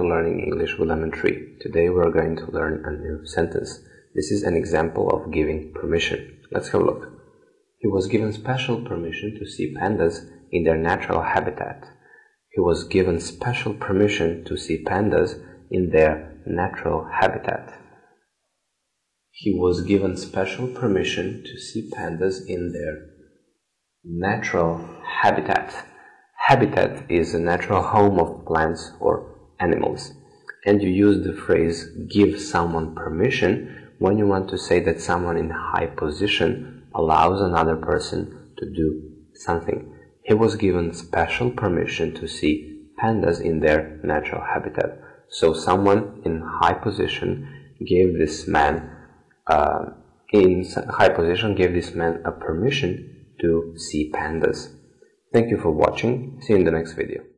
to learning English with Lemon Tree. Today we are going to learn a new sentence. This is an example of giving permission. Let's have a look. He was given special permission to see pandas in their natural habitat. He was given special permission to see pandas in their natural habitat. He was given special permission to see pandas in their natural habitat. Habitat is a natural home of plants or animals. And you use the phrase give someone permission when you want to say that someone in high position allows another person to do something. He was given special permission to see pandas in their natural habitat. So someone in high position gave this man a permission to see pandas. Thank you for watching. See you in the next video.